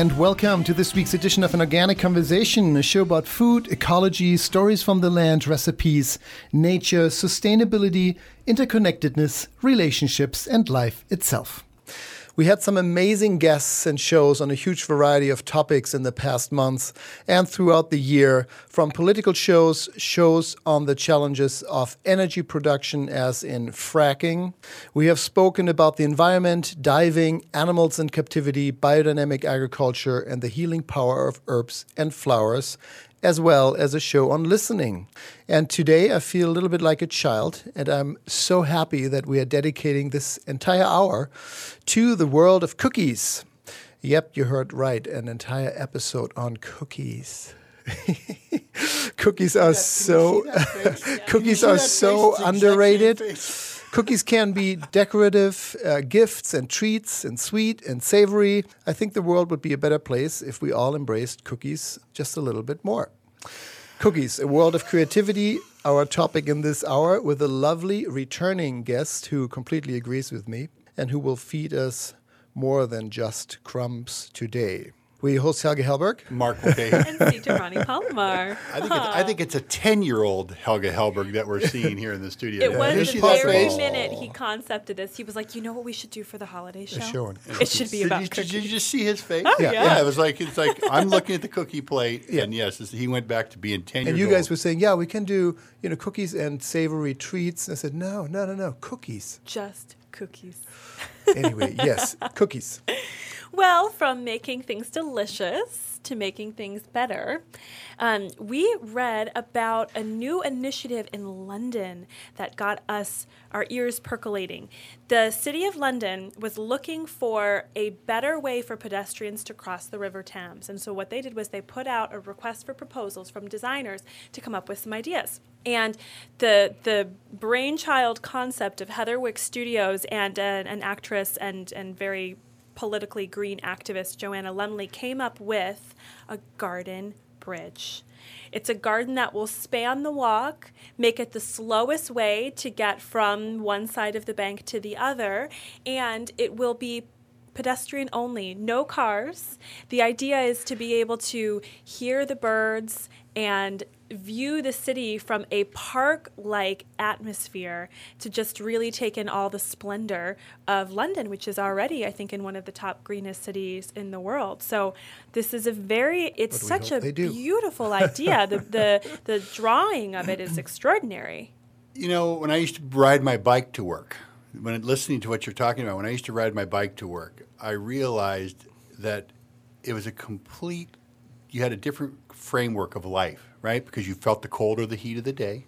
and welcome to this week's edition of An Organic Conversation, a show about food, ecology, stories from the land, recipes, nature, sustainability, interconnectedness, relationships, and life itself. We had some amazing guests and shows on a huge variety of topics in the past months and throughout the year, from political shows, shows on the challenges of energy production as in fracking. We have spoken about the environment, diving, animals in captivity, biodynamic agriculture, and the healing power of herbs and flowers, as well as a show on listening. And today I feel a little bit like a child, and I'm so happy that we are dedicating this entire hour to the world of cookies. Yep, you heard right, an entire episode on cookies. Cookies are so cookies are so underrated. Cookies can be decorative gifts and treats and sweet and savory. I think the world would be a better place if we all embraced cookies just a little bit more. Cookies, a world of creativity, our topic in this hour with a lovely returning guest who completely agrees with me and who will feed us more than just crumbs today. We host Helge Hellberg, Mark Mulcahy, and Peter Ronnie Palomar. I think it's a 10-year-old Helge Hellberg that we're seeing here in the studio. It was the very minute he concepted this. He was like, you know what we should do for the holiday show? It should be about cookies. Did you just see his face? Oh, yeah. It was like, it's like I'm looking at the cookie plate, and yes, he went back to being 10 years old. And you guys were saying, yeah, we can do cookies and savory treats. And I said, no, cookies. Just cookies. Anyway, yes, cookies. Well, from making things delicious to making things better, we read about a new initiative in London that got our ears percolating. The City of London was looking for a better way for pedestrians to cross the River Thames. And so what they did was they put out a request for proposals from designers to come up with some ideas. And the brainchild concept of Heatherwick Studios and an actress and very politically green activist Joanna Lumley came up with a garden bridge. It's a garden that will span the walk, make it the slowest way to get from one side of the bank to the other, and it will be pedestrian only, no cars. The idea is to be able to hear the birds and view the city from a park-like atmosphere to just really take in all the splendor of London, which is already, I think, in one of the top greenest cities in the world. So this is it's such a beautiful idea. The drawing of it is extraordinary. When I used to ride my bike to work, I realized that it was you had a different framework of life, right? Because you felt the cold or the heat of the day,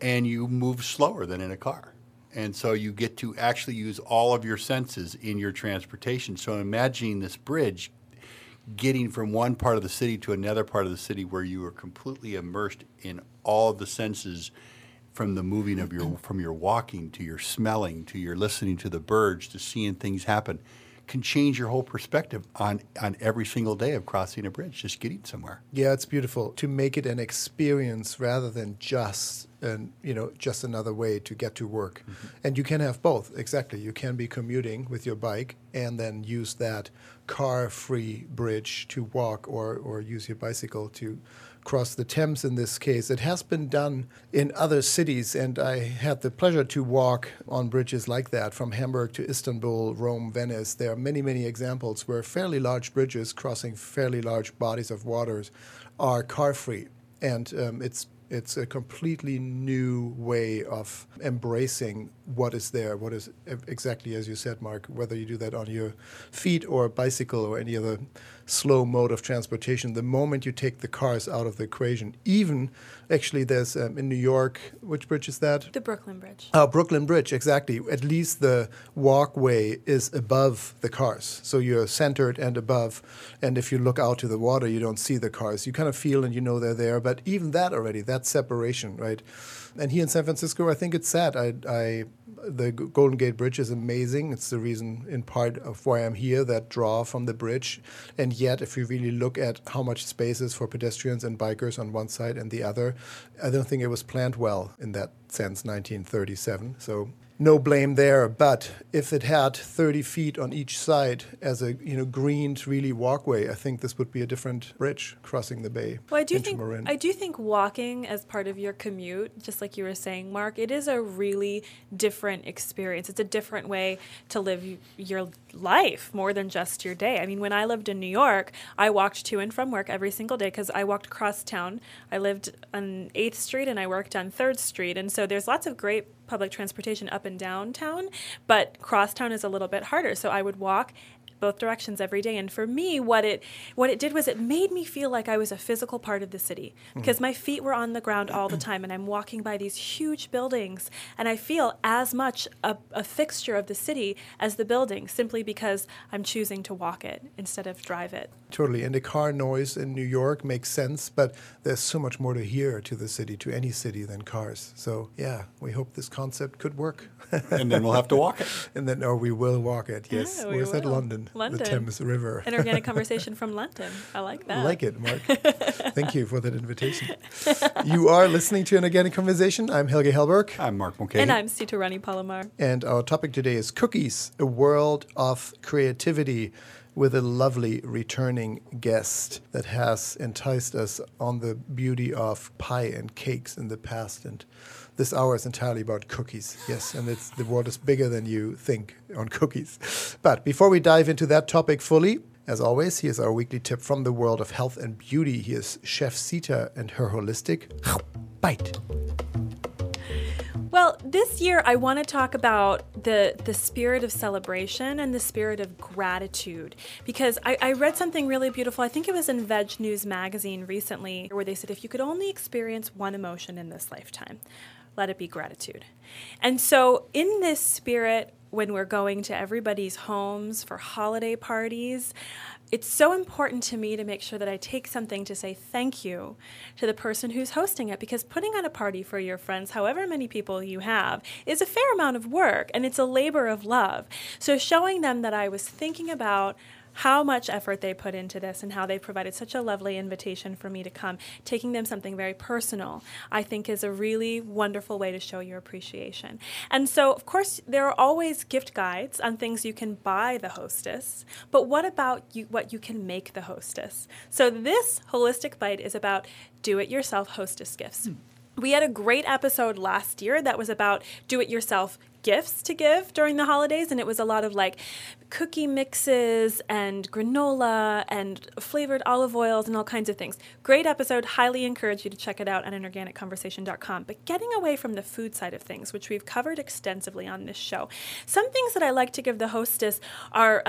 and you move slower than in a car. And so you get to actually use all of your senses in your transportation. So imagining this bridge getting from one part of the city to another part of the city where you are completely immersed in all of the senses, from the moving of your walking to your smelling to your listening to the birds to seeing things happen, can change your whole perspective on every single day of crossing a bridge, just getting somewhere. Yeah, it's beautiful to make it an experience rather than just just another way to get to work. Mm-hmm. And you can have both, exactly. You can be commuting with your bike and then use that car-free bridge to walk or use your bicycle to cross the Thames in this case. It has been done in other cities, and I had the pleasure to walk on bridges like that from Hamburg to Istanbul, Rome, Venice. There are many, many examples where fairly large bridges crossing fairly large bodies of waters are car-free, and it's a completely new way of embracing what is there, what is exactly as you said, Mark, whether you do that on your feet or a bicycle or any other slow mode of transportation. The moment you take the cars out of the equation, even actually there's in New York, which bridge is that? The Brooklyn Bridge. Oh, Brooklyn Bridge, exactly. At least the walkway is above the cars. So you're centered and above. And if you look out to the water, you don't see the cars. You kind of feel and they're there. But even that already, that separation, right? And here in San Francisco, I think it's sad. The Golden Gate Bridge is amazing. It's the reason, in part, of why I'm here, that draw from the bridge. And yet, if you really look at how much space is for pedestrians and bikers on one side and the other, I don't think it was planned well in that sense, 1937. So no blame there. But if it had 30 feet on each side as a greened really walkway, I think this would be a different bridge crossing the bay. Well, I do think walking as part of your commute, just like you were saying, Mark, it is a really different experience. It's a different way to live your life more than just your day. I mean, when I lived in New York, I walked to and from work every single day because I walked across town. I lived on 8th Street and I worked on 3rd Street. And so there's lots of great public transportation up and downtown, but crosstown is a little bit harder. So I would walk both directions every day. And for me, what it did was it made me feel like I was a physical part of the city because my feet were on the ground all the time and I'm walking by these huge buildings and I feel as much a fixture of the city as the building simply because I'm choosing to walk it instead of drive it. Totally. And the car noise in New York makes sense, but there's so much more to hear to the city, to any city than cars. So yeah, we hope this concept could work. And then we'll have to walk it. We will walk it. Yes. Yeah, Where's that? London. The Thames River. An organic conversation from London. I like that. I like it, Mark. Thank you for that invitation. You are listening to An Organic Conversation. I'm Helge Hellberg. I'm Mark Mulcahy. And I'm Sita Rani Palomar. And our topic today is Cookies, a World of Creativity, with a lovely returning guest that has enticed us on the beauty of pie and cakes in the past. And this hour is entirely about cookies, yes, and the world is bigger than you think on cookies. But before we dive into that topic fully, as always, here's our weekly tip from the world of health and beauty. Here's Chef Sita and her holistic bite. Well, this year I want to talk about the spirit of celebration and the spirit of gratitude, because I read something really beautiful. I think it was in Veg News magazine recently where they said if you could only experience one emotion in this lifetime, let it be gratitude. And so in this spirit, when we're going to everybody's homes for holiday parties, it's so important to me to make sure that I take something to say thank you to the person who's hosting it, because putting on a party for your friends, however many people you have, is a fair amount of work and it's a labor of love. So showing them that I was thinking about how much effort they put into this and how they provided such a lovely invitation for me to come, taking them something very personal, I think is a really wonderful way to show your appreciation. And so, of course, there are always gift guides on things you can buy the hostess, but what about what you can make the hostess? So this holistic bite is about do-it-yourself hostess gifts. We had a great episode last year that was about do-it-yourself gifts to give during the holidays, and it was a lot of like cookie mixes and granola and flavored olive oils and all kinds of things. Great episode. Highly encourage you to check it out on anorganicconversation.com. But getting away from the food side of things, which we've covered extensively on this show, some things that I like to give the hostess are...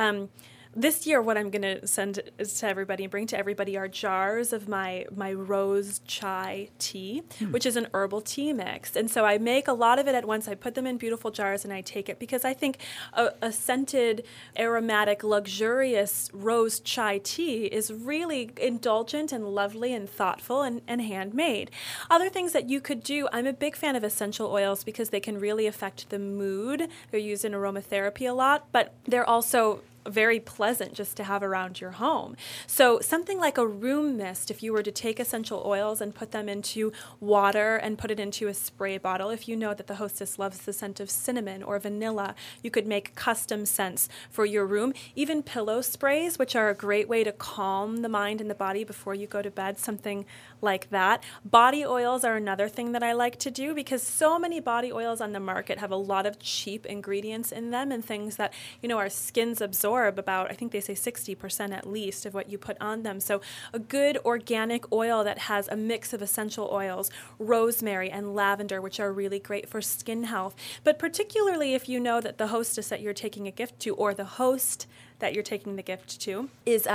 this year, what I'm going to send is to everybody and bring to everybody are jars of my rose chai tea, which is an herbal tea mix. And so I make a lot of it at once. I put them in beautiful jars and I take it because I think a scented, aromatic, luxurious rose chai tea is really indulgent and lovely and thoughtful and handmade. Other things that you could do, I'm a big fan of essential oils because they can really affect the mood. They're used in aromatherapy a lot, but they're also very pleasant just to have around your home. So something like a room mist, if you were to take essential oils and put them into water and put it into a spray bottle, if you know that the hostess loves the scent of cinnamon or vanilla, you could make custom scents for your room. Even pillow sprays, which are a great way to calm the mind and the body before you go to bed, something like that. Body oils are another thing that I like to do because so many body oils on the market have a lot of cheap ingredients in them and things that, our skins absorb about, I think they say 60% at least of what you put on them. So a good organic oil that has a mix of essential oils, rosemary and lavender, which are really great for skin health. But particularly if you know that the hostess that you're taking a gift to, or the host that you're taking the gift to, is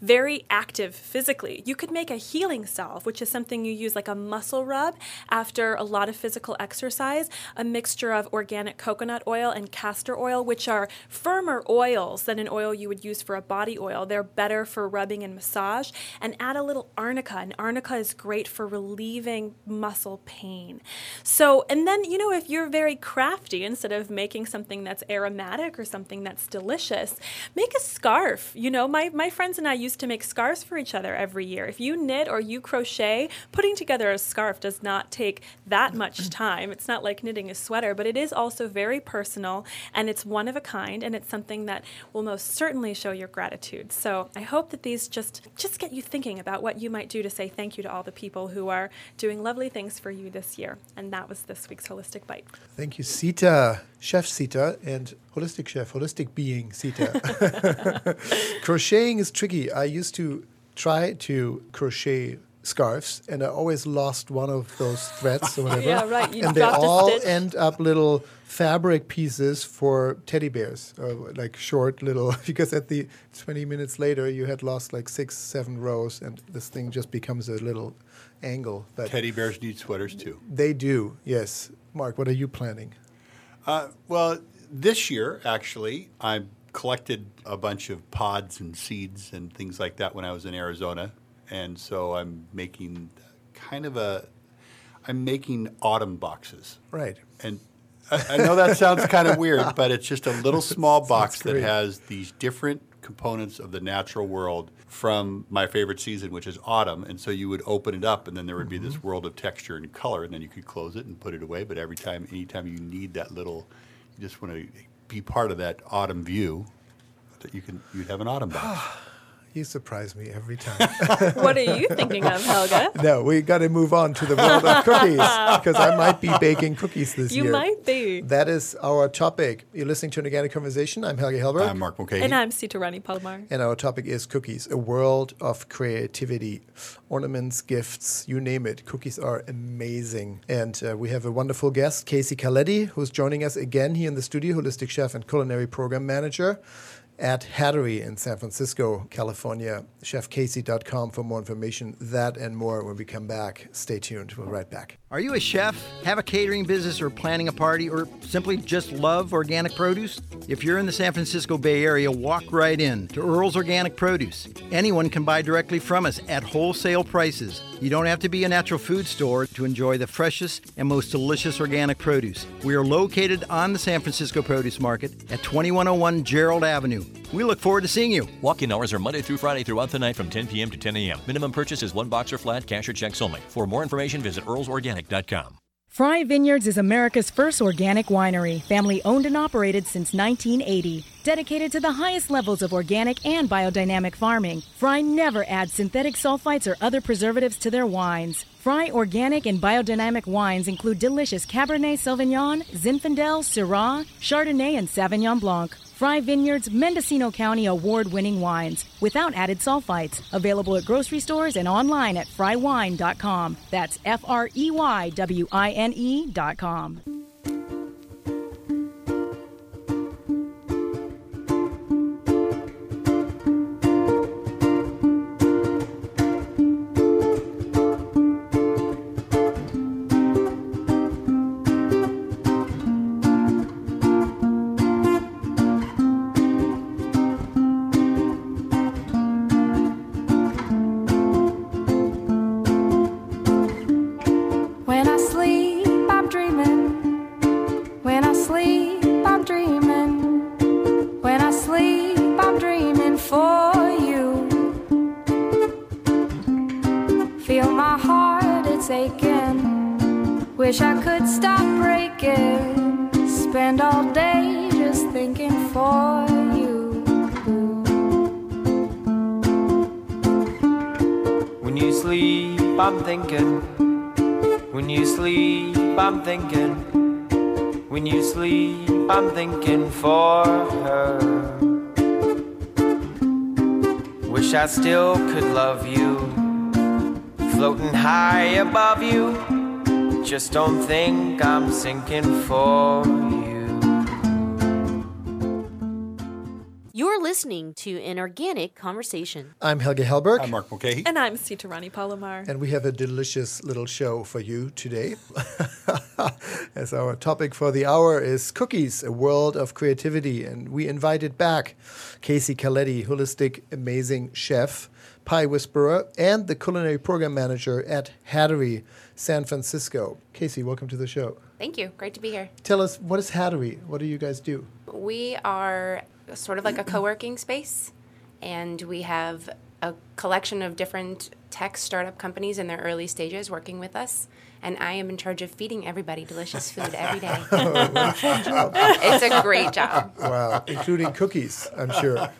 very active physically. You could make a healing salve, which is something you use like a muscle rub after a lot of physical exercise, a mixture of organic coconut oil and castor oil, which are firmer oils than an oil you would use for a body oil. They're better for rubbing and massage. And add a little arnica, and arnica is great for relieving muscle pain. So, and then, if you're very crafty, instead of making something that's aromatic or something that's delicious, maybe Make a scarf. You know, my friends and I used to make scarves for each other every year. If you knit or you crochet, putting together a scarf does not take that much time. It's not like knitting a sweater, but it is also very personal, and it's one of a kind, and it's something that will most certainly show your gratitude. So I hope that these just get you thinking about what you might do to say thank you to all the people who are doing lovely things for you this year. And that was this week's Holistic Bite. Thank you, Sita, Chef Sita, and Holistic Chef, Holistic Being Sita. Crocheting is tricky. I used to try to crochet scarves, and I always lost one of those threads or whatever. Yeah, right. You and they all end up little fabric pieces for teddy bears, like short little, because at the 20 minutes later you had lost like 6-7 rows, and this thing just becomes a little angle. But teddy bears need sweaters too. They do, yes. Mark, what are you planning? Well, this year actually, I collected a bunch of pods and seeds and things like that when I was in Arizona. And so I'm making I'm making autumn boxes. Right. And I know that sounds kind of weird, but it's just a little small box that has these different components of the natural world from my favorite season, which is autumn. And so you would open it up, and then there would be this world of texture and color, and then you could close it and put it away. But anytime you need that little, you just want to be part of that autumn view, that you'd have an autumn box. You surprise me every time. What are you thinking of, Helga? No, we got to move on to the world of cookies, because I might be baking cookies this year. You might be. That is our topic. You're listening to An Organic Conversation. I'm Helga Helberg. I'm Mark Mulcahy. And I'm Sita Rani Palmar. And our topic is cookies, a world of creativity. Ornaments, gifts, you name it. Cookies are amazing. And we have a wonderful guest, Kasey Caletti, who's joining us again here in the studio, holistic chef and culinary program manager at Hattery in San Francisco, California, chefkasey.com for more information. That and more when we come back. Stay tuned. We'll be right back. Are you a chef, have a catering business, or planning a party, or simply just love organic produce? If you're in the San Francisco Bay Area, walk right in to Earl's Organic Produce. Anyone can buy directly from us at wholesale prices. You don't have to be a natural food store to enjoy the freshest and most delicious organic produce. We are located on the San Francisco Produce Market at 2101 Gerald Avenue. We look forward to seeing you. Walk-in hours are Monday through Friday throughout the night from 10 p.m. to 10 a.m. Minimum purchase is one box or flat, cash or checks only. For more information, visit earlsorganic.com. Frey Vineyards is America's first organic winery, family-owned and operated since 1980. Dedicated to the highest levels of organic and biodynamic farming, Frey never adds synthetic sulfites or other preservatives to their wines. Frey organic and biodynamic wines include delicious Cabernet Sauvignon, Zinfandel, Syrah, Chardonnay, and Sauvignon Blanc. Frey Vineyards, Mendocino County award-winning wines without added sulfites. Available at grocery stores and online at freywine.com. That's FREYWINE.com. I still could love you, floating high above you, just don't think I'm sinking for you. You're listening to An Organic Conversation. I'm Helga Helberg. I'm Mark Mulcahy. And I'm Sita Rani Palomar. And we have a delicious little show for you today. As our topic for the hour is cookies, a world of creativity. And we invited back Kasey Caletti, holistic, amazing chef, pie whisperer, and the culinary program manager at Hattery, San Francisco. Kasey, welcome to the show. Thank you. Great to be here. Tell us, what is Hattery? What do you guys do? We are sort of like a co-working space, and we have a collection of different tech startup companies in their early stages working with us, and I am in charge of feeding everybody delicious food every day. Oh, what a fun job. It's a great job. Wow, including cookies, I'm sure.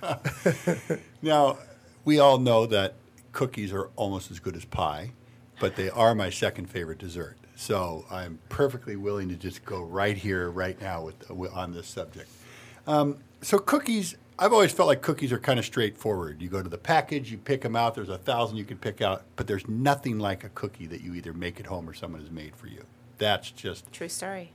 Now, we all know that cookies are almost as good as pie, but they are my second favorite dessert. So I'm perfectly willing to just go right here, right now with on this subject. So cookies, I've always felt like cookies are kind of straightforward. You go to the package, you pick them out. There's 1,000 you can pick out, but there's nothing like a cookie that you either make at home or someone has made for you. That's just true story.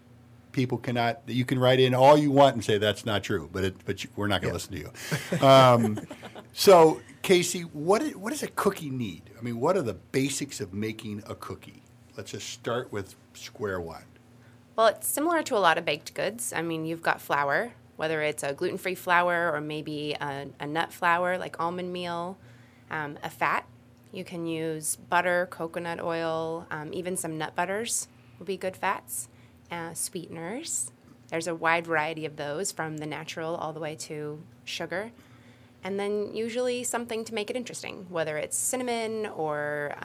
People cannot. You can write in all you want and say that's not true, but we're not going to listen to you. So Kasey, what does a cookie need? I mean, what are the basics of making a cookie? Let's just start with square one. Well, it's similar to a lot of baked goods. I mean, you've got flour, whether it's a gluten-free flour or maybe a nut flour like almond meal, a fat. You can use butter, coconut oil, even some nut butters will be good fats. Sweeteners. There's a wide variety of those from the natural all the way to sugar. And then usually something to make it interesting, whether it's cinnamon or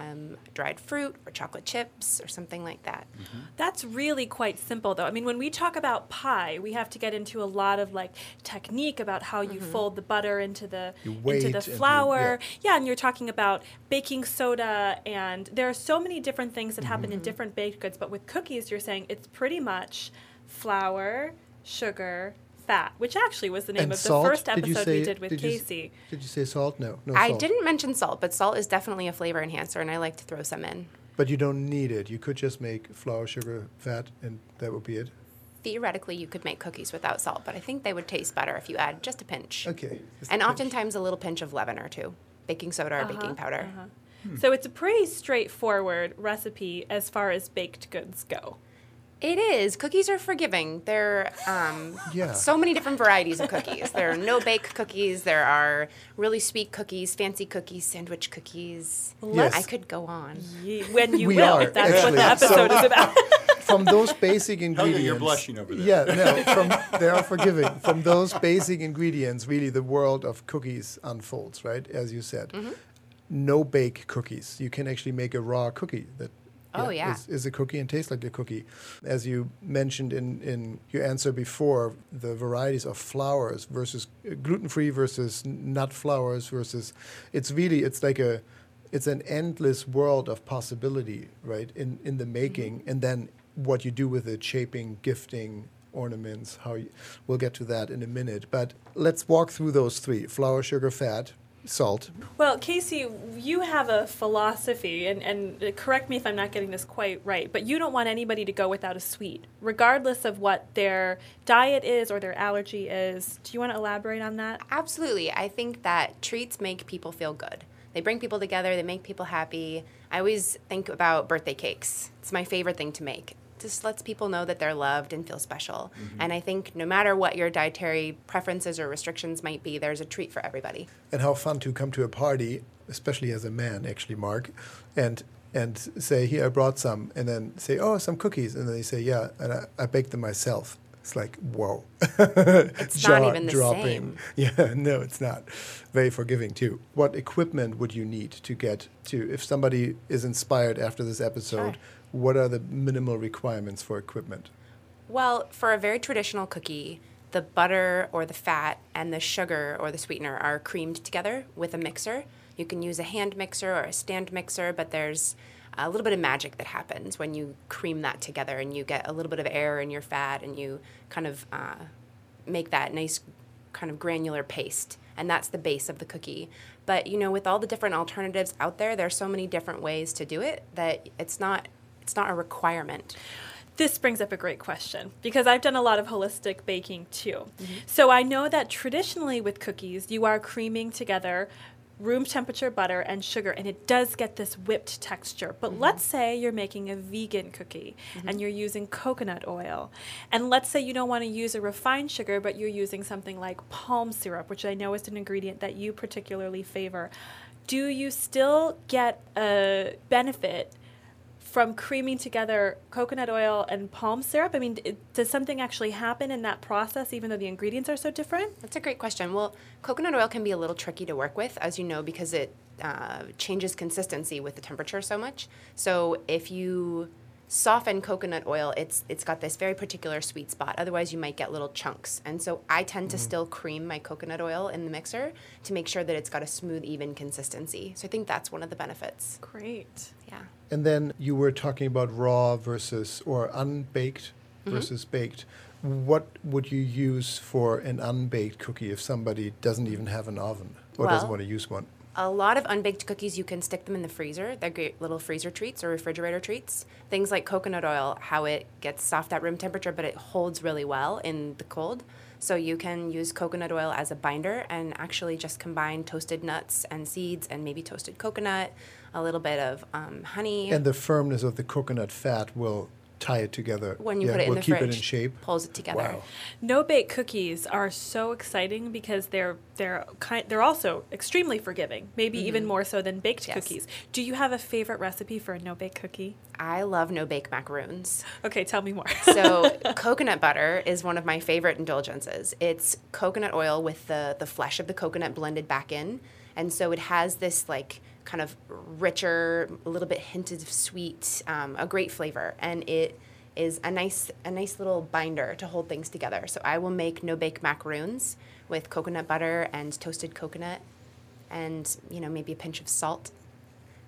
dried fruit or chocolate chips or something like that. Mm-hmm. That's really quite simple, though. I mean, when we talk about pie, we have to get into a lot of, like, technique about how you fold the butter into the flour. And you're talking about baking soda, and there are so many different things that happen in different baked goods. But with cookies, you're saying it's pretty much flour, sugar, fat, which actually was the name of the first episode we did with Kasey. Did you say salt? No, I didn't mention salt, but salt is definitely a flavor enhancer, and I like to throw some in. But you don't need it. You could just make flour, sugar, fat, and that would be it? Theoretically, you could make cookies without salt, but I think they would taste better if you add just a pinch. Okay. And oftentimes a little pinch of leaven or two, baking soda or baking powder. So it's a pretty straightforward recipe as far as baked goods go. It is. Cookies are forgiving. There are so many different varieties of cookies. There are no-bake cookies. There are really sweet cookies, fancy cookies, sandwich cookies. Yes. I could go on. When you will. That's actually what the episode is about. From those basic ingredients. You're blushing over there. They are forgiving. From those basic ingredients, really, the world of cookies unfolds, right, as you said. Mm-hmm. No-bake cookies. You can actually make a raw cookie that is a cookie and tastes like a cookie. As you mentioned in your answer before, the varieties of flours versus gluten-free versus nut flours versus it's an endless world of possibility, right? In the making, and then what you do with it, shaping, gifting, ornaments. We'll get to that in a minute, but let's walk through those three: flour, sugar, fat. Salt. Well, Kasey, you have a philosophy, and correct me if I'm not getting this quite right, but you don't want anybody to go without a sweet, regardless of what their diet is or their allergy is. Do you want to elaborate on that? Absolutely. I think that treats make people feel good. They bring people together. They make people happy. I always think about birthday cakes. It's my favorite thing to make. Just lets people know that they're loved and feel special. Mm-hmm. And I think no matter what your dietary preferences or restrictions might be, there's a treat for everybody. And how fun to come to a party, especially as a man, actually, Mark, and say, here, I brought some, and then say, oh, some cookies. And then they say, yeah, and I baked them myself. It's like, whoa. It's not even the same. Yeah, no, it's not. Very forgiving, too. What equipment would you need to get to, if somebody is inspired after this episode, what are the minimal requirements for equipment? Well, for a very traditional cookie, the butter or the fat and the sugar or the sweetener are creamed together with a mixer. You can use a hand mixer or a stand mixer, but there's a little bit of magic that happens when you cream that together and you get a little bit of air in your fat and you kind of make that nice kind of granular paste. And that's the base of the cookie. But, you know, with all the different alternatives out there, there are so many different ways to do it that it's not a requirement. This brings up a great question because I've done a lot of holistic baking too. Mm-hmm. So I know that traditionally with cookies, you are creaming together room temperature butter and sugar, and it does get this whipped texture. But let's say you're making a vegan cookie and you're using coconut oil. And let's say you don't want to use a refined sugar, but you're using something like palm syrup, which I know is an ingredient that you particularly favor. Do you still get a benefit from creaming together coconut oil and palm syrup? I mean, does something actually happen in that process, even though the ingredients are so different? That's a great question. Well, coconut oil can be a little tricky to work with, as you know, because it changes consistency with the temperature so much. So if you soften coconut oil, it's got this very particular sweet spot. Otherwise, you might get little chunks. And so I tend to still cream my coconut oil in the mixer to make sure that it's got a smooth, even consistency. So I think that's one of the benefits. Great. Yeah. And then you were talking about raw versus or unbaked versus baked. What would you use for an unbaked cookie if somebody doesn't even have an oven or doesn't want to use one? A lot of unbaked cookies, you can stick them in the freezer. They're great little freezer treats or refrigerator treats. Things like coconut oil, how it gets soft at room temperature, but it holds really well in the cold. So you can use coconut oil as a binder and actually just combine toasted nuts and seeds and maybe toasted coconut, a little bit of honey. And the firmness of the coconut fat will tie it together. When you put it in the fridge, keep it in shape. Pulls it together. Wow. No-bake cookies are so exciting because they're also extremely forgiving, maybe even more so than baked cookies. Do you have a favorite recipe for a no-bake cookie? I love no-bake macaroons. Okay, tell me more. So coconut butter is one of my favorite indulgences. It's coconut oil with the flesh of the coconut blended back in. And so it has this like kind of richer, a little bit hinted of sweet, a great flavor. And it is a nice little binder to hold things together. So I will make no-bake macaroons with coconut butter and toasted coconut and, maybe a pinch of salt.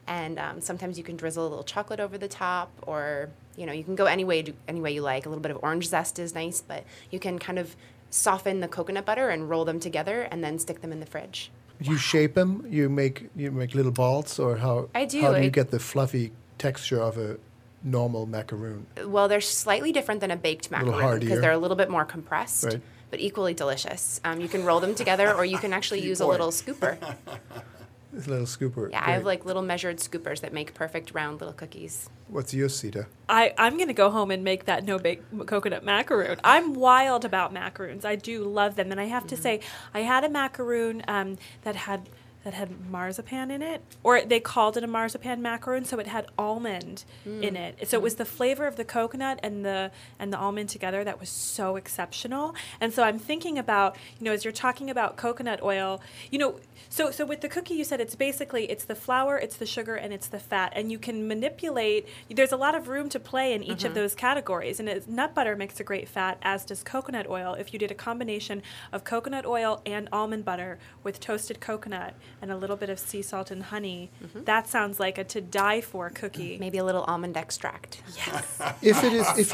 And sometimes you can drizzle a little chocolate over the top, or, you can go any way you like. A little bit of orange zest is nice, but you can kind of soften the coconut butter and roll them together and then stick them in the fridge. You shape them? You make little balls, or how? I do. How do you get the fluffy texture of a normal macaroon? Well, they're slightly different than a baked macaroon because they're a little bit more compressed, right, but equally delicious. You can roll them together, or you can actually use a little scooper. A little scooper. Yeah, great. I have little measured scoopers that make perfect round little cookies. What's yours, Sita? I'm going to go home and make that no-bake coconut macaroon. I'm wild about macaroons. I do love them. And I have to say, I had a macaroon that had marzipan in it, or they called it a marzipan macaroon, so it had almond in it. So it was the flavor of the coconut and the almond together that was so exceptional. And so I'm thinking about, as you're talking about coconut oil, so with the cookie you said it's basically, it's the flour, it's the sugar, and it's the fat. And you can manipulate, there's a lot of room to play in each of those categories. And nut butter makes a great fat, as does coconut oil. If you did a combination of coconut oil and almond butter with toasted coconut and a little bit of sea salt and honey, that sounds like a to die for cookie. Maybe a little almond extract. Yes. If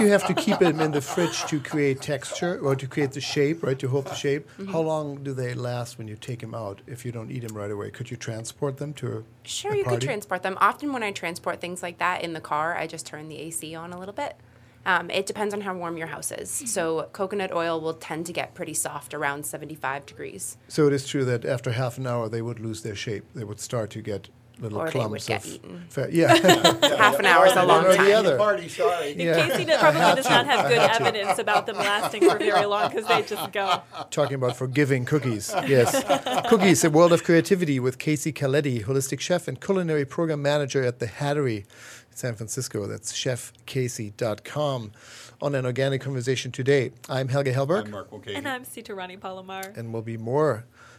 you have to keep them in the fridge to create texture or to create the shape, right, to hold the shape, how long do they last when you take them out if you don't eat them right away? Could you transport them to a Sure, you could transport them. Often when I transport things like that in the car, I just turn the AC on a little bit. It depends on how warm your house is. So coconut oil will tend to get pretty soft around 75 degrees. So it is true that after half an hour, they would lose their shape. They would start to get little clumps of... Or they would get eaten. Half an hour is a long time. Kasey probably does not have good evidence about them lasting for very long because they just go. Talking about forgiving cookies, yes. Cookies, a world of creativity with Kasey Caletti, holistic chef and culinary program manager at the Hattery, San Francisco. That's chefkasey.com. On An Organic Conversation today, I'm Helge Hellberg. I'm Mark Mulcahy. And I'm Sita Rani Palomar. And we'll be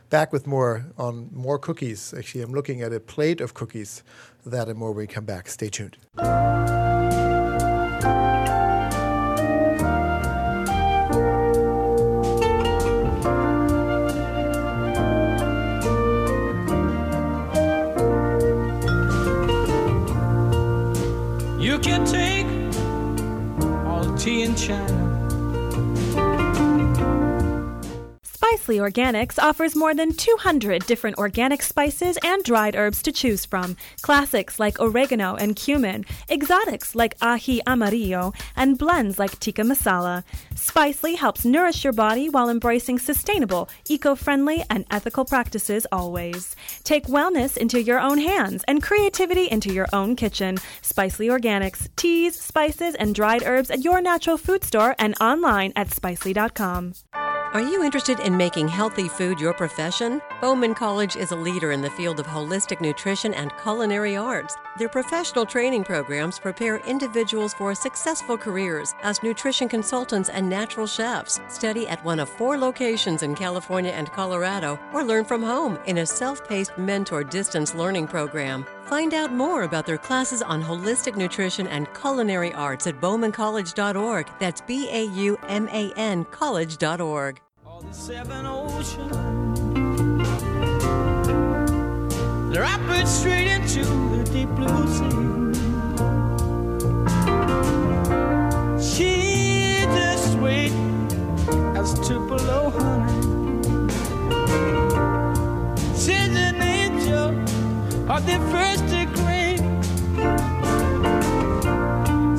back with more on more cookies. Actually, I'm looking at a plate of cookies. That and more when we come back. Stay tuned. You can take all the tea in China. Spicely Organics offers more than 200 different organic spices and dried herbs to choose from. Classics like oregano and cumin, exotics like ají amarillo, and blends like tikka masala. Spicely helps nourish your body while embracing sustainable, eco-friendly, and ethical practices always. Take wellness into your own hands and creativity into your own kitchen. Spicely Organics, teas, spices, and dried herbs at your natural food store and online at spicely.com. Are you interested in making healthy food your profession? Bauman College is a leader in the field of holistic nutrition and culinary arts. Their professional training programs prepare individuals for successful careers as nutrition consultants and natural chefs. Study at one of four locations in California and Colorado, or learn from home in a self-paced mentor distance learning program. Find out more about their classes on holistic nutrition and culinary arts at BaumanCollege.org. That's BAUMAN college.org. All the seven oceans, they're rapid straight into the deep blue sea. She as sweet as Tupelo honey. She's an angel of the first degree.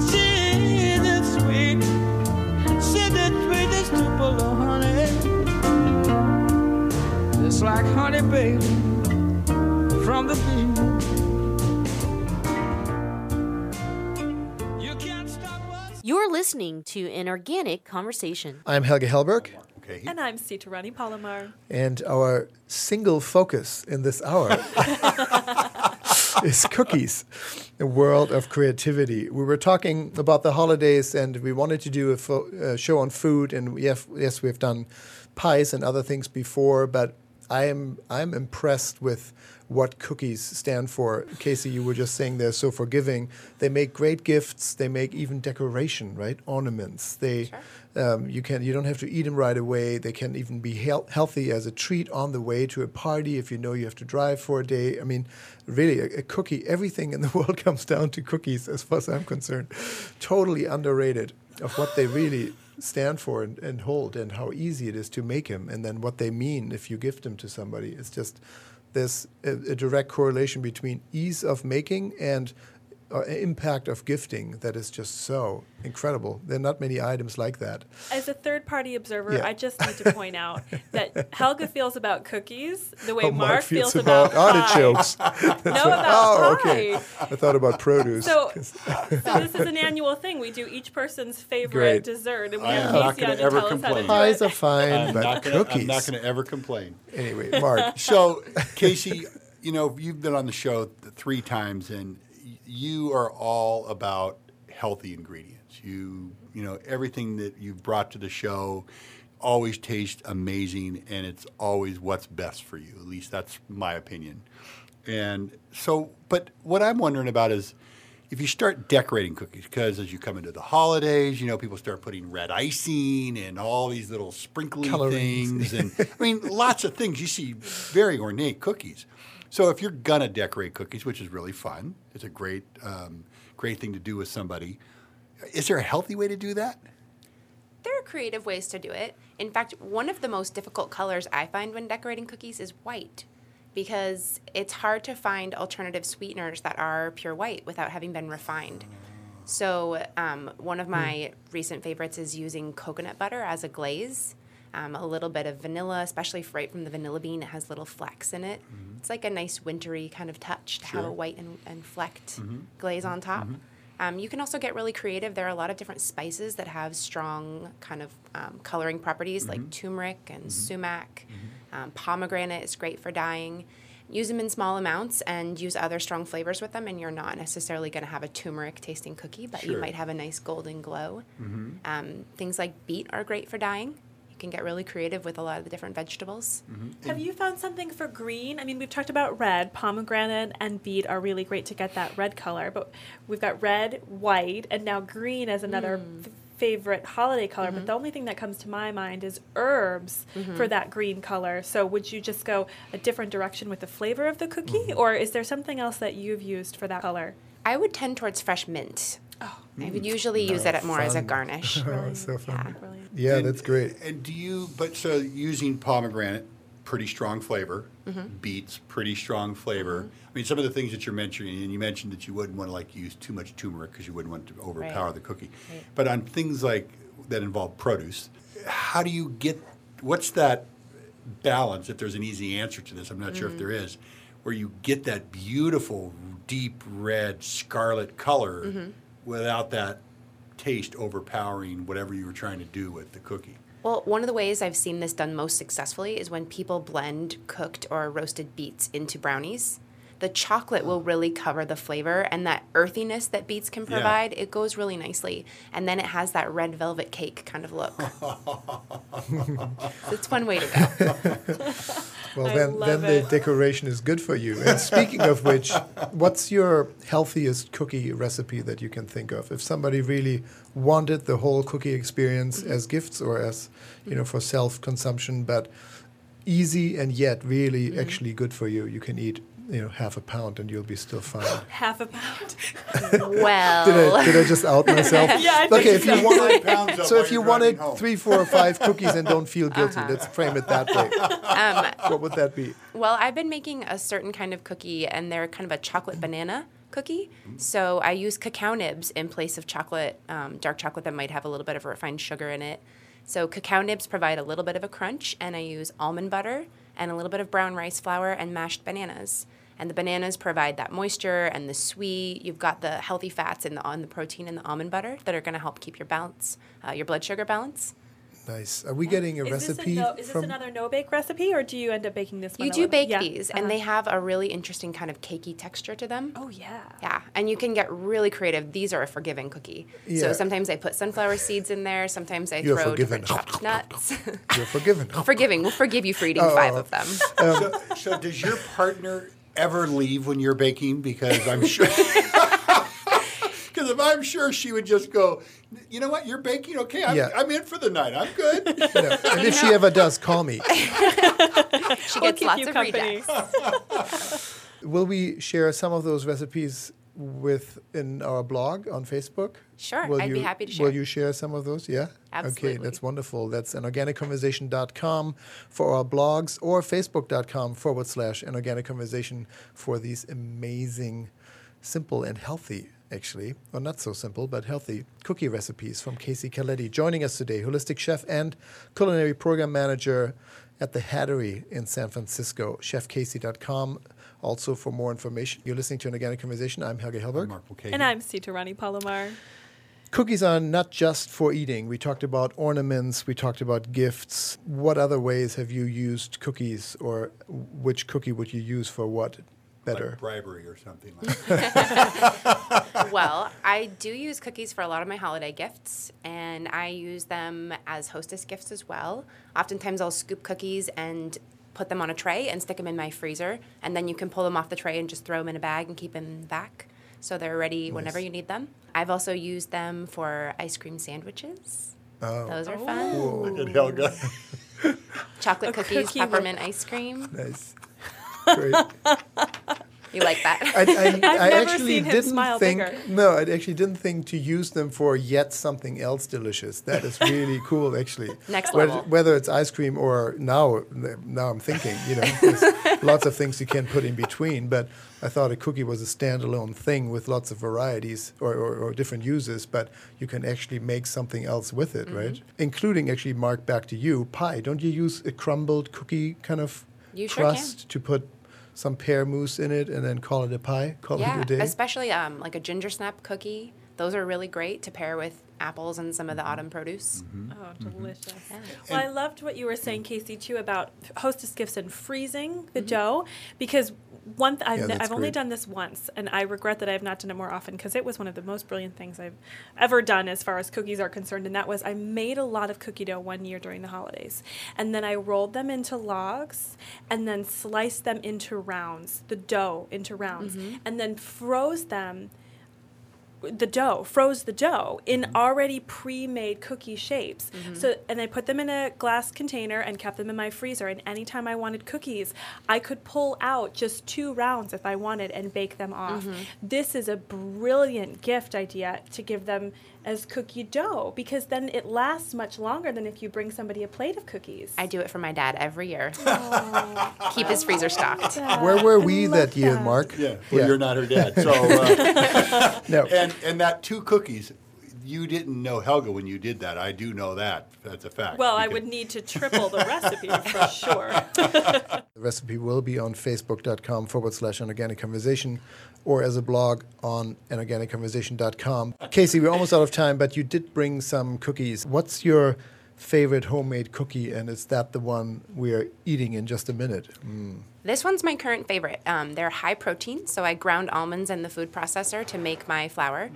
She's as sweet, she's as sweet as Tupelo honey. It's like honey, baby, from the bee. You can't stop us. You're listening to An Organic Conversation. I'm Helga Hellberg. Okay. And I'm Sitarani Palomar. And our single focus in this hour is cookies, a world of creativity. We were talking about the holidays, and we wanted to do a show on food. And we've done pies and other things before, but I'm impressed with what cookies stand for. Kasey, you were just saying they're so forgiving. They make great gifts. They make even decoration, right? Ornaments. They, sure. You don't have to eat them right away. They can even be healthy as a treat on the way to a party if you know you have to drive for a day. I mean, really, a cookie. Everything in the world comes down to cookies, as far as I'm concerned. Totally underrated of what they really stand for and hold, and how easy it is to make them, and then what they mean if you give them to somebody. It's just there's a direct correlation between ease of making and impact of gifting that is just so incredible. There are not many items like that. As a third-party observer, yeah. I just need to point out that Helga feels about cookies the way Mark feels about artichokes. Pie. Okay. I thought about produce. So this is an annual thing. We do each person's favorite dessert, and we have Casey on to tell us how to do it. Pies are fine, but cookies. I'm not going to ever complain. Anyway, Mark. So, Casey, you've been on the show 3 times, and you are all about healthy ingredients. You know, everything that you've brought to the show always tastes amazing, and it's always what's best for you. At least that's my opinion. And so, but what I'm wondering about is if you start decorating cookies, because as you come into the holidays, people start putting red icing and all these little sprinkly things. And I mean, lots of things. You see very ornate cookies. So if you're going to decorate cookies, which is really fun, it's a great great thing to do with somebody, is there a healthy way to do that? There are creative ways to do it. In fact, one of the most difficult colors I find when decorating cookies is white, because it's hard to find alternative sweeteners that are pure white without having been refined. So one of my recent favorites is using coconut butter as a glaze. A little bit of vanilla, especially right from the vanilla bean. It has little flecks in it. Mm-hmm. It's like a nice wintry kind of touch to have a white and flecked glaze on top. Mm-hmm. You can also get really creative. There are a lot of different spices that have strong kind of coloring properties like turmeric and sumac. Mm-hmm. Pomegranate is great for dyeing. Use them in small amounts and use other strong flavors with them, and you're not necessarily going to have a turmeric tasting cookie, but you might have a nice golden glow. Mm-hmm. Things like beet are great for dyeing. Can get really creative with a lot of the different vegetables. Mm-hmm. Have you found something for green? I mean, we've talked about red. Pomegranate and beet are really great to get that red color, but we've got red, white, and now green as another favorite holiday color, but the only thing that comes to my mind is herbs for that green color. So would you just go a different direction with the flavor of the cookie, or is there something else that you've used for that color? I would tend towards fresh mint. I would usually use that more as a garnish. So fun. Yeah, that's great. And so using pomegranate, pretty strong flavor. Beets, pretty strong flavor. I mean, some of the things that you're mentioning, and you mentioned that you wouldn't want to use too much turmeric because you wouldn't want to overpower the cookie. Right. But on things like that involve produce, how do you get, what's that balance, if there's an easy answer to this, I'm not sure if there is, where you get that beautiful deep red scarlet color without that taste overpowering whatever you were trying to do with the cookie? Well, one of the ways I've seen this done most successfully is when people blend cooked or roasted beets into brownies. The chocolate will really cover the flavor, and that earthiness that beets can provide, it goes really nicely. And then it has that red velvet cake kind of look. It's one way to go. Well, then the decoration is good for you. And speaking of which, what's your healthiest cookie recipe that you can think of? If somebody really wanted the whole cookie experience as gifts or as, you know, for self-consumption, but easy and yet really actually good for you, you can eat, you know, half a pound and you'll be still fine. Half a pound? Well. Did I just out myself? Yeah, I think okay, so. If you wanted, so if you wanted 3, 4, or 5 cookies and don't feel guilty, let's frame it that way. What would that be? Well, I've been making a certain kind of cookie, and they're kind of a chocolate banana cookie. So I use cacao nibs in place of chocolate, dark chocolate that might have a little bit of refined sugar in it. So cacao nibs provide a little bit of a crunch, and I use almond butter and a little bit of brown rice flour and mashed bananas. And the bananas provide that moisture and the sweet. You've got the healthy fats and the protein in the almond butter that are going to help keep your balance, your blood sugar balance. Nice. Are we getting a recipe? Is this another no-bake recipe, or do you end up baking this one? You do bake these, and they have a really interesting kind of cakey texture to them. Oh, yeah. Yeah, and you can get really creative. These are a forgiving cookie. Yeah. So sometimes I put sunflower seeds in there. Sometimes I throw different chopped nuts. You're forgiven. Forgiving. We'll forgive you for eating 5 of them. So does your partner ever leave when you're baking? Because I'm sure... Because I'm sure she would just go, you know what, you're baking? Okay, I'm in for the night. I'm good. No. And if she ever does, call me. She gets lots of redux. Will we share some of those recipes in our blog on Facebook? Sure, I'd be happy to share. Will you share some of those? Yeah? Absolutely. Okay, that's wonderful. That's anorganicconversation.com for our blogs, or facebook.com/anorganicconversation for these amazing, simple and healthy actually, or not so simple, but healthy cookie recipes from Kasey Caletti. Joining us today, holistic chef and culinary program manager at the Hattery in San Francisco, chefkasey.com. Also, for more information, you're listening to An Organic Conversation. I'm Helge Hellberg. I'm Mark Mulcahy. And I'm Sita Rani Palomar. Cookies are not just for eating. We talked about ornaments. We talked about gifts. What other ways have you used cookies, or which cookie would you use for what? Better. Like bribery or something like that. Well, I do use cookies for a lot of my holiday gifts, and I use them as hostess gifts as well. Oftentimes I'll scoop cookies and put them on a tray and stick them in my freezer, and then you can pull them off the tray and just throw them in a bag and keep them in the back so they're ready whenever you need them. I've also used them for ice cream sandwiches. Oh. Those are fun. Cool. Look at Helga. Chocolate cookies, peppermint ice cream. Nice. Great. You like that? I actually didn't think. No, I actually didn't think to use them for yet something else delicious. That is really cool, actually. Next level. Whether it's ice cream or now I'm thinking, you know, there's lots of things you can put in between. But I thought a cookie was a standalone thing with lots of varieties or different uses. But you can actually make something else with it, right? Including actually, Mark, back to you, pie. Don't you use a crumbled cookie kind of crust to put some pear mousse in it and then call it a pie, it a day? Yeah, especially like a ginger snap cookie. Those are really great to pair with apples and some of the autumn produce. Mm-hmm. Oh, delicious. Mm-hmm. Yeah. Well, I loved what you were saying, Kasey, too, about hostess gifts and freezing the dough, because I've only done this once, and I regret that I have not done it more often, because it was one of the most brilliant things I've ever done as far as cookies are concerned, and that was I made a lot of cookie dough one year during the holidays, and then I rolled them into logs and then sliced them into rounds, the dough into rounds, and then froze the dough in already pre-made cookie shapes. So, and I put them in a glass container and kept them in my freezer. And anytime I wanted cookies, I could pull out just 2 rounds if I wanted and bake them off. This is a brilliant gift idea to give them as cookie dough, because then it lasts much longer than if you bring somebody a plate of cookies. I do it for my dad every year. Keep his freezer stocked. Where were we that year, Mark? Yeah, well, you're not her dad. So, no. And that 2 cookies, you didn't know Helga when you did that. I do know that. That's a fact. Well, I would need to triple the recipe for sure. The recipe will be on facebook.com/anorganicconversation, or as a blog on anorganicconversation.com. Kasey, we're almost out of time, but you did bring some cookies. What's your favorite homemade cookie, and is that the one we are eating in just a minute? Mm. This one's my current favorite. They're high protein, so I ground almonds in the food processor to make my flour,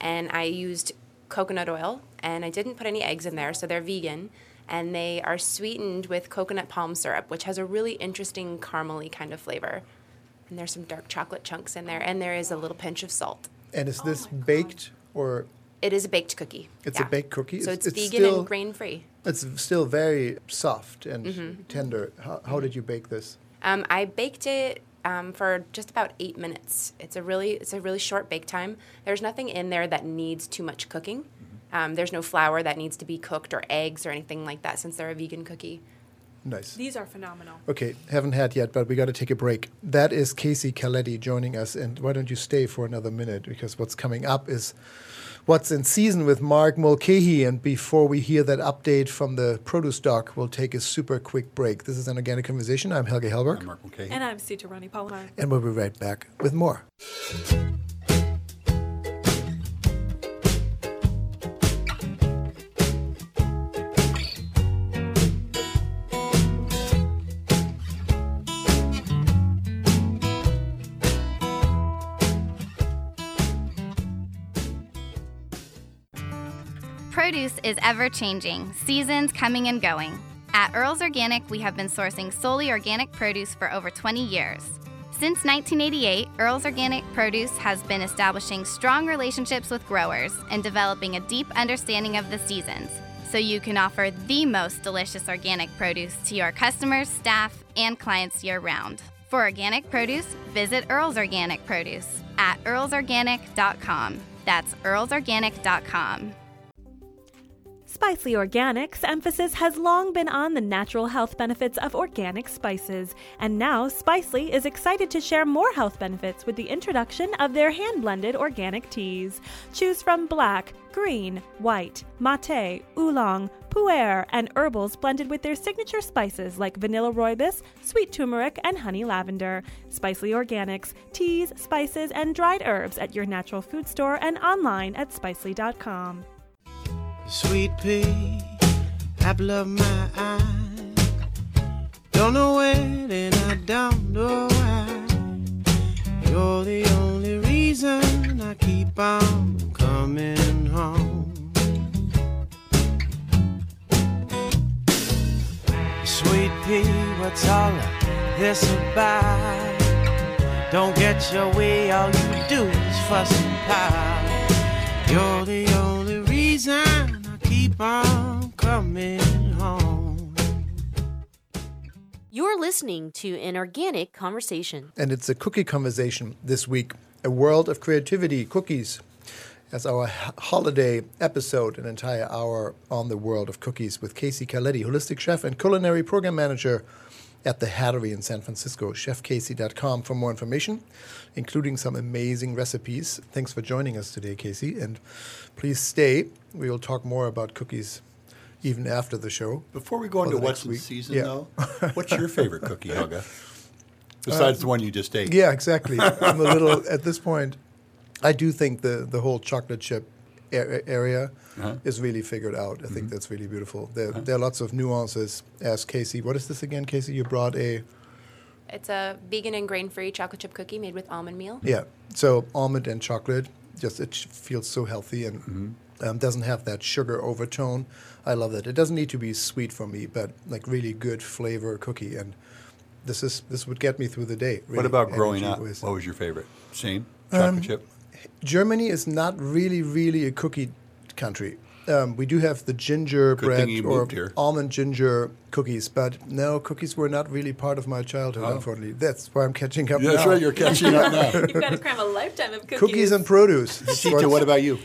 and I used coconut oil, and I didn't put any eggs in there, so they're vegan, and they are sweetened with coconut palm syrup, which has a really interesting caramely kind of flavor. And there's some dark chocolate chunks in there, and there is a little pinch of salt. And is this baked or...? It is a baked cookie. It's a baked cookie? So it's vegan still, and grain-free. It's still very soft and tender. How did you bake this? I baked it for just about 8 minutes. It's a really short bake time. There's nothing in there that needs too much cooking. There's no flour that needs to be cooked or eggs or anything like that since they're a vegan cookie. Nice. These are phenomenal. Okay, haven't had yet, but we got to take a break. That is Kasey Caletti joining us, and why don't you stay for another minute, because what's coming up is What's in Season with Mark Mulcahy, and before we hear that update from the produce doc, we'll take a super quick break. This is An Organic Conversation. I'm Helge Hellberg. I'm Mark Mulcahy. And I'm Sita Rani Palomar. And we'll be right back with more. Produce is ever-changing, seasons coming and going. At Earl's Organic, we have been sourcing solely organic produce for over 20 years. Since 1988, Earl's Organic Produce has been establishing strong relationships with growers and developing a deep understanding of the seasons, so you can offer the most delicious organic produce to your customers, staff, and clients year-round. For organic produce, visit Earl's Organic Produce at earlsorganic.com. That's earlsorganic.com. Spicely Organics' emphasis has long been on the natural health benefits of organic spices, and now Spicely is excited to share more health benefits with the introduction of their hand-blended organic teas. Choose from black, green, white, mate, oolong, pu'er, and herbals blended with their signature spices like vanilla rooibos, sweet turmeric, and honey lavender. Spicely Organics, teas, spices, and dried herbs at your natural food store and online at spicely.com. Sweet pea, apple of my eye. Don't know when and I don't know why. You're the only reason I keep on coming home. Sweet pea, what's all of this about? Don't get your way, all you do is fuss and pile. You're the only reason keep on coming home. You're listening to An Organic Conversation. And it's a cookie conversation this week. A world of creativity, cookies, as our holiday episode, an entire hour on the world of cookies with Kasey Caletti, holistic chef and culinary program manager at the Hattery in San Francisco, chefkasey.com for more information, including some amazing recipes. Thanks for joining us today, Kasey, and please stay. We will talk more about cookies even after the show. Before we go into what's in season, though, what's your favorite cookie, Helga? Besides the one you just ate. Yeah, exactly. I'm a little, at this point, I do think the whole chocolate chip area is really figured out. I think that's really beautiful. There are lots of nuances. Ask Kasey. What is this again, Kasey? You brought a... It's a vegan and grain-free chocolate chip cookie made with almond meal. Yeah. So almond and chocolate, just it feels so healthy and doesn't have that sugar overtone. I love that. It doesn't need to be sweet for me, but like really good flavor cookie. And this would get me through the day. Really. What about growing up? What was your favorite? Same? Chocolate chip? Germany is not really a cookie country. We do have the gingerbread or almond ginger cookies, but no, cookies were not really part of my childhood, unfortunately. That's why I'm catching up now. That's right, you're catching up now. You've got to cram a lifetime of cookies. Cookies and produce. Sita, what about you?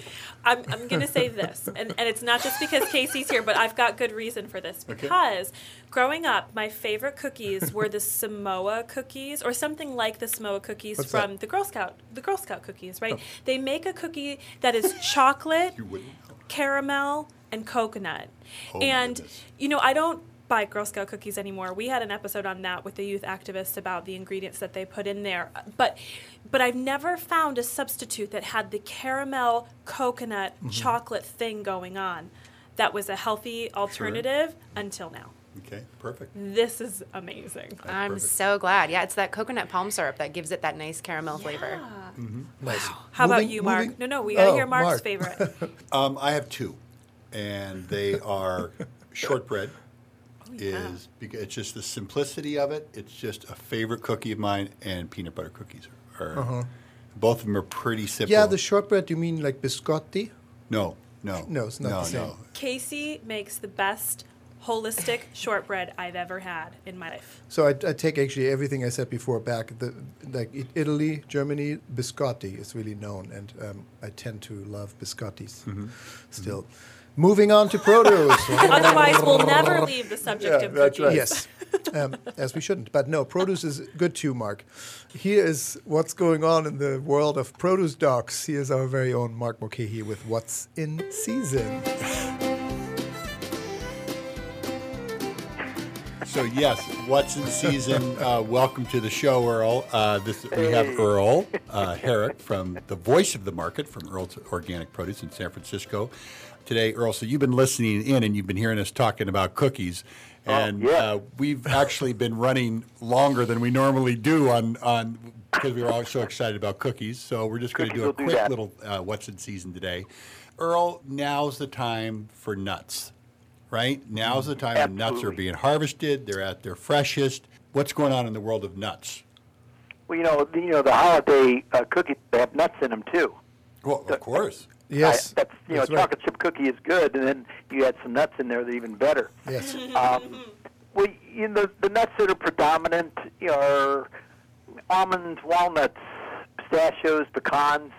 I'm going to say this, and it's not just because Kasey's here, but I've got good reason for this. Because growing up, my favorite cookies were the Samoa cookies, or something like the Samoa cookies the Girl Scout cookies, right? Oh. They make a cookie that is chocolate, caramel, and coconut. Oh, and, I don't buy Girl Scout cookies anymore. We had an episode on that with the youth activists about the ingredients that they put in there. But I've never found a substitute that had the caramel, coconut, chocolate thing going on. that was a healthy alternative until now. Okay, perfect. This is amazing. That's perfect. So glad. Yeah, it's that coconut palm syrup that gives it that nice caramel flavor. Mm-hmm. Nice. How about you, Mark? No, we got to hear Mark's favorite. I have two, and they are shortbread. It's just the simplicity of it. It's just a favorite cookie of mine, and peanut butter cookies are both of them are pretty simple. Yeah, the shortbread, you mean like biscotti? No. No, it's not the same. No. Kasey makes the best holistic shortbread I've ever had in my life. So I take actually everything I said before back. Italy, Germany, biscotti is really known, and I tend to love biscottis still. Mm-hmm. Moving on to produce. Otherwise, we'll never leave the subject of cookies. Right. Yes, as we shouldn't. But no, produce is good too, Mark. Here is what's going on in the world of produce docs. Here's our very own Mark Mulcahy with What's in Season. So yes, what's in season? Welcome to the show, Earl. We have Earl Herrick from the Voice of the Market from Earl's Organic Produce in San Francisco today. Earl, so you've been listening in and you've been hearing us talking about cookies, and we've actually been running longer than we normally do on because we were all so excited about cookies. So we're just going to do a quick little what's in season today. Earl, now's the time for nuts. Right? Now's the time when nuts are being harvested. They're at their freshest. What's going on in the world of nuts? Well, the holiday cookies, they have nuts in them, too. Well, of course. Yes. That's right. Chocolate chip cookie is good, and then you add some nuts in there, they're even better. Yes. Well, the nuts that are predominant are almonds, walnuts, pistachios, pecans,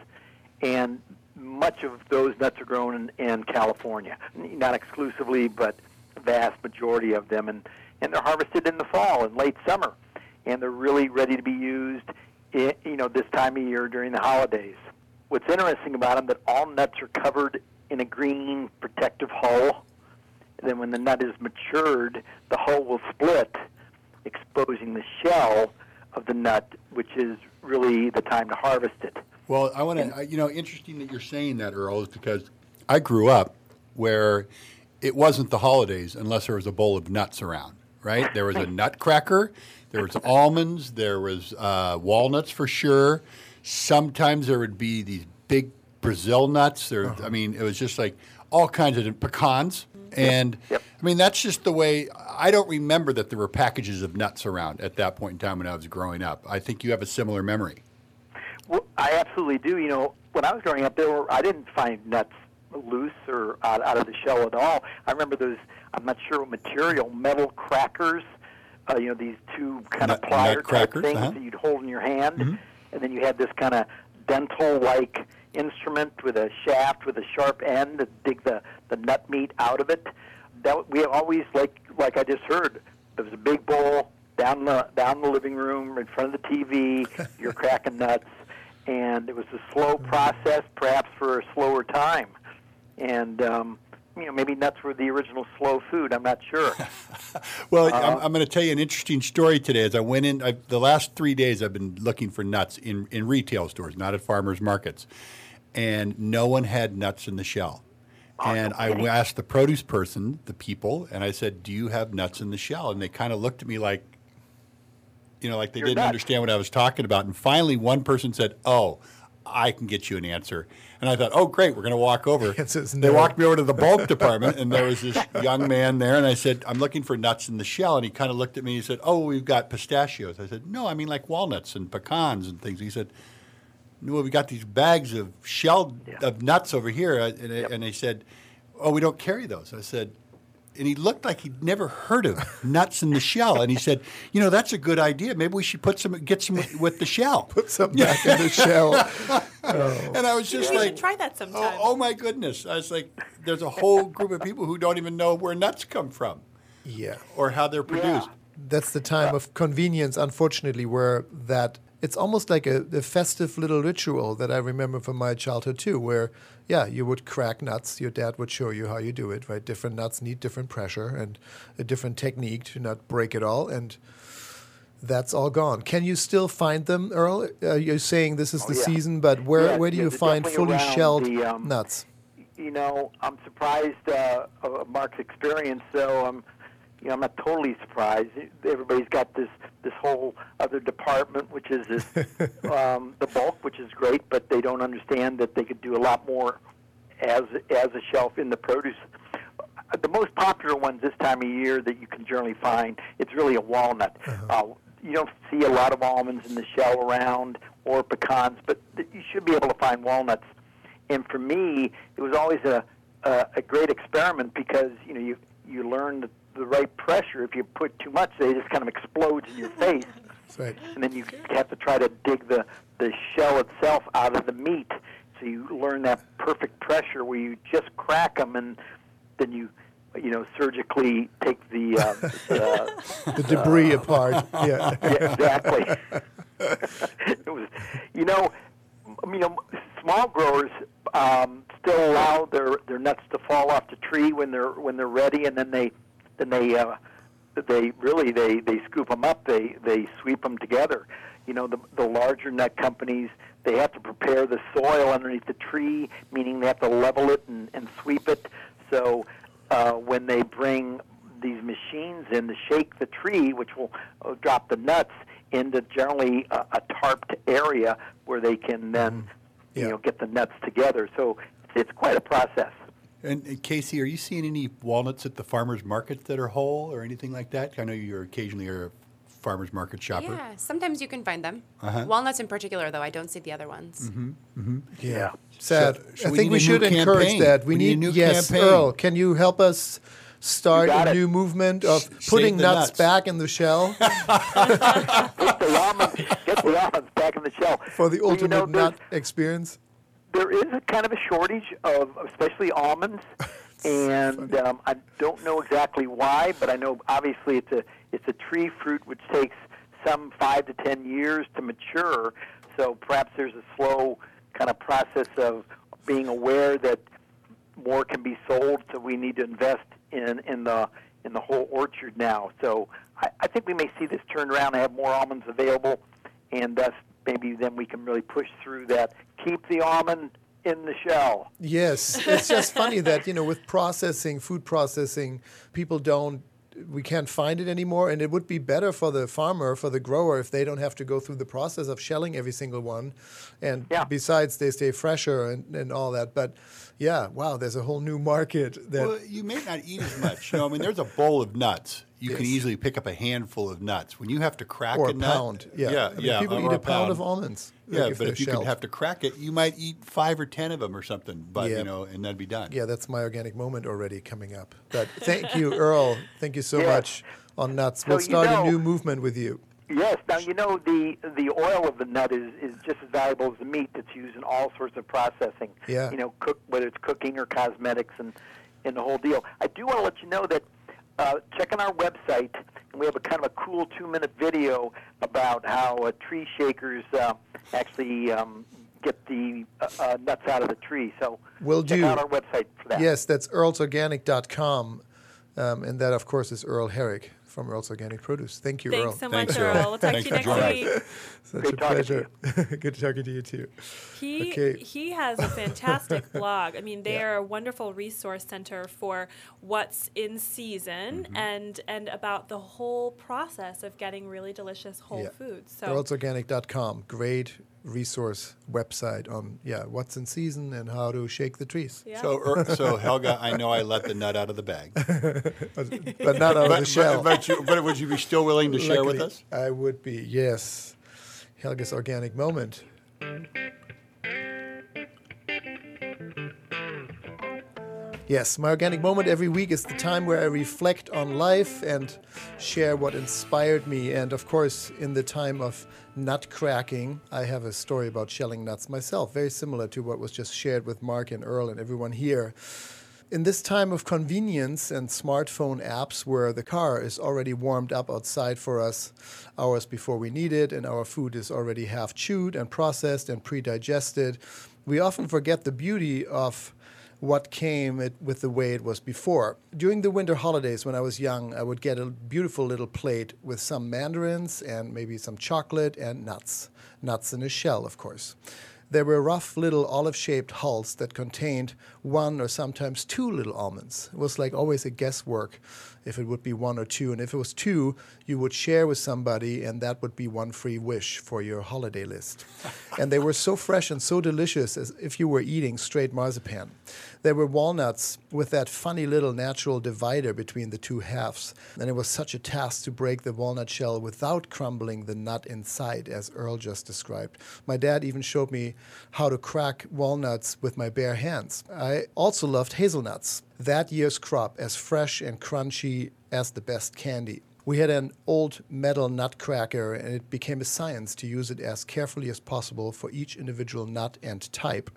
and much of those nuts are grown in California, not exclusively, but the vast majority of them. And they're harvested in the fall and late summer, and they're really ready to be used, this time of year during the holidays. What's interesting about them, that all nuts are covered in a green protective hull. And then when the nut is matured, the hull will split, exposing the shell of the nut, which is really the time to harvest it. Well, I want to, interesting that you're saying that, Earl, is because I grew up where it wasn't the holidays unless there was a bowl of nuts around, right? There was a nutcracker, there was almonds, there was walnuts for sure. Sometimes there would be these big Brazil nuts. I mean, it was just like all kinds of pecans. And, I mean, that's just the way. I don't remember that there were packages of nuts around at that point in time when I was growing up. I think you have a similar memory. Well, I absolutely do. When I was growing up, I didn't find nuts loose or out of the shell at all. I remember those, I'm not sure what material, metal crackers, these two kind of plier type things that you'd hold in your hand. Mm-hmm. And then you had this kind of dental-like instrument with a shaft with a sharp end to dig the nut meat out of it. That we always, like I just heard, there was a big bowl down the living room in front of the TV. You're cracking nuts. And it was a slow process, perhaps for a slower time. And, maybe nuts were the original slow food. I'm not sure. Well, I'm going to tell you an interesting story today. As I went in, the last 3 days I've been looking for nuts in retail stores, not at farmers markets. And no one had nuts in the shell. And I asked the produce person, the people, and I said, do you have nuts in the shell? And they kind of looked at me like, they didn't understand what I was talking about. And finally, one person said, oh, I can get you an answer. And I thought, oh, great, we're going to walk over. They walked me over to the bulb department, and there was this young man there. And I said, I'm looking for nuts in the shell. And he kind of looked at me and he said, oh, we've got pistachios. I said, no, I mean like walnuts and pecans and things. He said, well, we got these bags of of nuts over here. And they said, oh, we don't carry those. I said, and he looked like he'd never heard of nuts in the shell. And he said, that's a good idea. Maybe we should get some with the shell. Put some back in the shell. And I was just like, try that sometime. Oh, my goodness. I was like, there's a whole group of people who don't even know where nuts come from. Yeah. Or how they're produced. Yeah. That's the time of convenience, unfortunately, where that it's almost like a festive little ritual that I remember from my childhood, too, where, you would crack nuts. Your dad would show you how you do it, right? Different nuts need different pressure and a different technique to not break it all, and that's all gone. Can you still find them, Earl? You're saying this is the season, but where do you find fully shelled nuts? you know, I'm surprised of Mark's experience, so I'm not totally surprised. Everybody's got this whole other department, which is this, the bulk, which is great, but they don't understand that they could do a lot more as a shelf in the produce. The most popular ones this time of year that you can generally find, it's really a walnut. Uh-huh. You don't see a lot of almonds in the shell around or pecans, but you should be able to find walnuts. And for me, it was always a great experiment because, you know, you learn the right pressure. If you put too much, they just kind of explode in your face. That's right. And then you have to try to dig the shell itself out of the meat. So you learn that perfect pressure where you just crack them and then you surgically take the debris apart. Yeah, exactly. It was, small growers still allow their nuts to fall off the tree when they're ready, and then they scoop them up. They sweep them together. You know, the larger nut companies, they have to prepare the soil underneath the tree, meaning they have to level it and sweep it. So when they bring these machines in to shake the tree, which will drop the nuts into generally a tarped area where they can then get the nuts together. So it's quite a process. And Kasey, are you seeing any walnuts at the farmers market that are whole or anything like that? I know you're occasionally a farmers market shopper. Yeah, sometimes you can find them. Uh-huh. Walnuts in particular, though, I don't see the other ones. Mm-hmm. Mm-hmm. Yeah. Sad. So I think we should encourage that. We need a new campaign. Earl, can you help us start a new movement of putting nuts back in the shell? Get the almonds back in the shell. For the ultimate nut experience? There is a kind of a shortage of especially almonds, and I don't know exactly why, but I know obviously it's a tree fruit which takes some 5 to 10 years to mature, so perhaps there's a slow kind of process of being aware that more can be sold, so we need to invest in the whole orchard now. So I think we may see this turn around and have more almonds available, and thus maybe then we can really push through that. Keep the almond in the shell. Yes. It's just funny that, with food processing, we can't find it anymore. And it would be better for the farmer, for the grower, if they don't have to go through the process of shelling every single one. And besides, they stay fresher and all that. But yeah, wow, there's a whole new market. Well, you may not eat as much. There's a bowl of nuts. You can easily pick up a handful of nuts. When you have to crack a nut. Or a pound. Yeah. People eat a pound of almonds. Yeah, but if you could have to crack it, you might eat 5 or 10 of them or something, but, and that'd be done. Yeah, that's my organic moment already coming up. But thank you, Earl. Thank you so much on nuts. We'll start a new movement with you. Yes. Now, the oil of the nut is just as valuable as the meat that's used in all sorts of processing. Yeah. Whether it's cooking or cosmetics and the whole deal. I do want to let you know that check on our website, and we have a kind of a cool 2-minute video about how tree shakers actually get the nuts out of the tree. So check out our website for that. Yes, that's earlsorganic.com, and that, of course, is Earl Herrick from Earl's Organic Produce. Thank you, Earl. Thanks so much, Earl. We'll talk to you next week. Such a pleasure. Good talking to you, too. He has a fantastic blog. They are a wonderful resource center for what's in season and about the whole process of getting really delicious whole foods. So EarlsOrganic.com, great resource website on what's in season and how to shake the trees. Yeah. So Helga, I know I let the nut out of the bag, but not out of the shell. But would you be still willing to share with us? I would be. Yes, Helga's organic moment. Yes, my organic moment every week is the time where I reflect on life and share what inspired me. And of course, in the time of nut cracking, I have a story about shelling nuts myself, very similar to what was just shared with Mark and Earl and everyone here. In this time of convenience and smartphone apps where the car is already warmed up outside for us hours before we need it and our food is already half chewed and processed and pre-digested, we often forget the beauty of what came with the way it was before. During the winter holidays when I was young, I would get a beautiful little plate with some mandarins and maybe some chocolate and nuts in a shell, of course. There were rough little olive-shaped hulls that contained one or sometimes two little almonds. It was like always a guesswork if it would be one or two. And if it was two, you would share with somebody, and that would be one free wish for your holiday list. And they were so fresh and so delicious as if you were eating straight marzipan. There were walnuts with that funny little natural divider between the two halves. And it was such a task to break the walnut shell without crumbling the nut inside, as Earl just described. My dad even showed me how to crack walnuts with my bare hands. I also loved hazelnuts, that year's crop, as fresh and crunchy as the best candy. We had an old metal nutcracker, and it became a science to use it as carefully as possible for each individual nut and type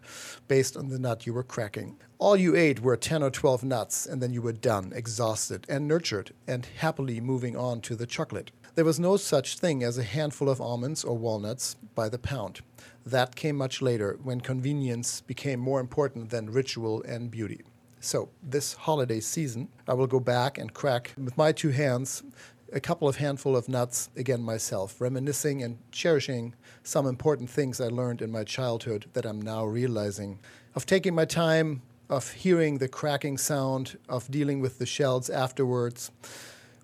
based on the nut you were cracking. All you ate were 10 or 12 nuts, and then you were done, exhausted and nurtured, and happily moving on to the chocolate. There was no such thing as a handful of almonds or walnuts by the pound. That came much later, when convenience became more important than ritual and beauty. So this holiday season, I will go back and crack with my two hands a couple of handful of nuts again myself, reminiscing and cherishing some important things I learned in my childhood that I'm now realizing. Of taking my time, of hearing the cracking sound, of dealing with the shells afterwards,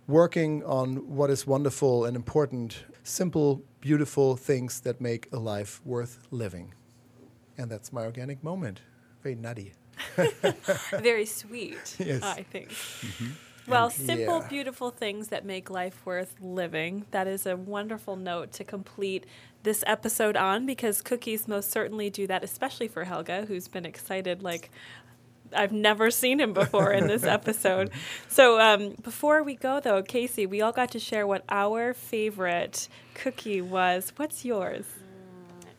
working on what is wonderful and important, simple, beautiful things that make a life worth living. And that's my organic moment. Very nutty. Very sweet, yes. I think. Mm-hmm. Well, simple, beautiful things that make life worth living. That is a wonderful note to complete this episode on, because cookies most certainly do that, especially for Helga, who's been excited like I've never seen him before in this episode. So before we go, though, Kasey, we all got to share what our favorite cookie was. What's yours?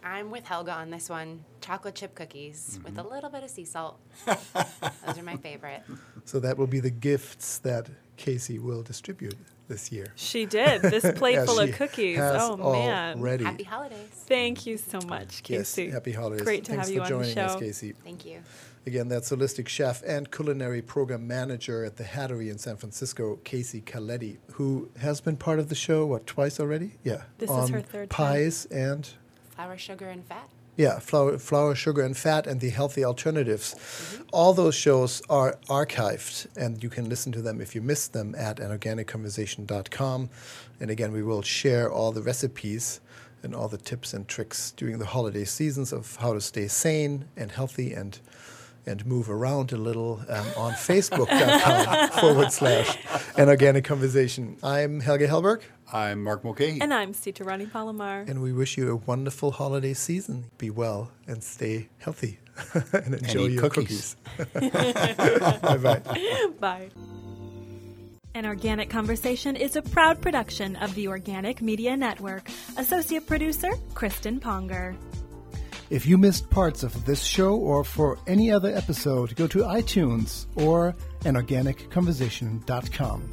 I'm with Helga on this one. Chocolate chip cookies with a little bit of sea salt. Those are my favorite. So that will be the gifts that Kasey will distribute this year. She did. This plate full of cookies. Oh, man. Already. Happy holidays. Thank you so much, Kasey. Yes, happy holidays. Great to have you on the show. Thanks for joining us, Kasey. Thank you. Again, that's holistic chef and culinary program manager at the Hattery in San Francisco, Kasey Caletti, who has been part of the show, what, twice already? Yeah. This is her third pies time. And? Flour, sugar, and fat. Yeah, flour, sugar, and fat, and the healthy alternatives. Mm-hmm. All those shows are archived, and you can listen to them if you missed them at anorganicconversation.com. And again, we will share all the recipes and all the tips and tricks during the holiday seasons of how to stay sane and healthy and move around a little on facebook.com/anorganicconversation. I'm Helge Hellberg. I'm Mark Mulcahy. And I'm Sita Rani Palomar. And we wish you a wonderful holiday season. Be well and stay healthy. And enjoy your cookies. Bye-bye. Bye. An Organic Conversation is a proud production of the Organic Media Network. Associate producer, Kristen Ponger. If you missed parts of this show or for any other episode, go to iTunes or anorganicconversation.com.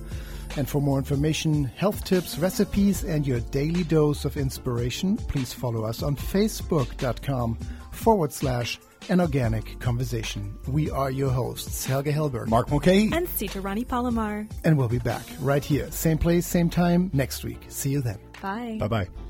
And for more information, health tips, recipes, and your daily dose of inspiration, please follow us on facebook.com/ An Organic Conversation. We are your hosts, Helge Hellberg, Mark Mulcahy, and Sita Rani Palomar. And we'll be back right here, same place, same time next week. See you then. Bye. Bye-bye.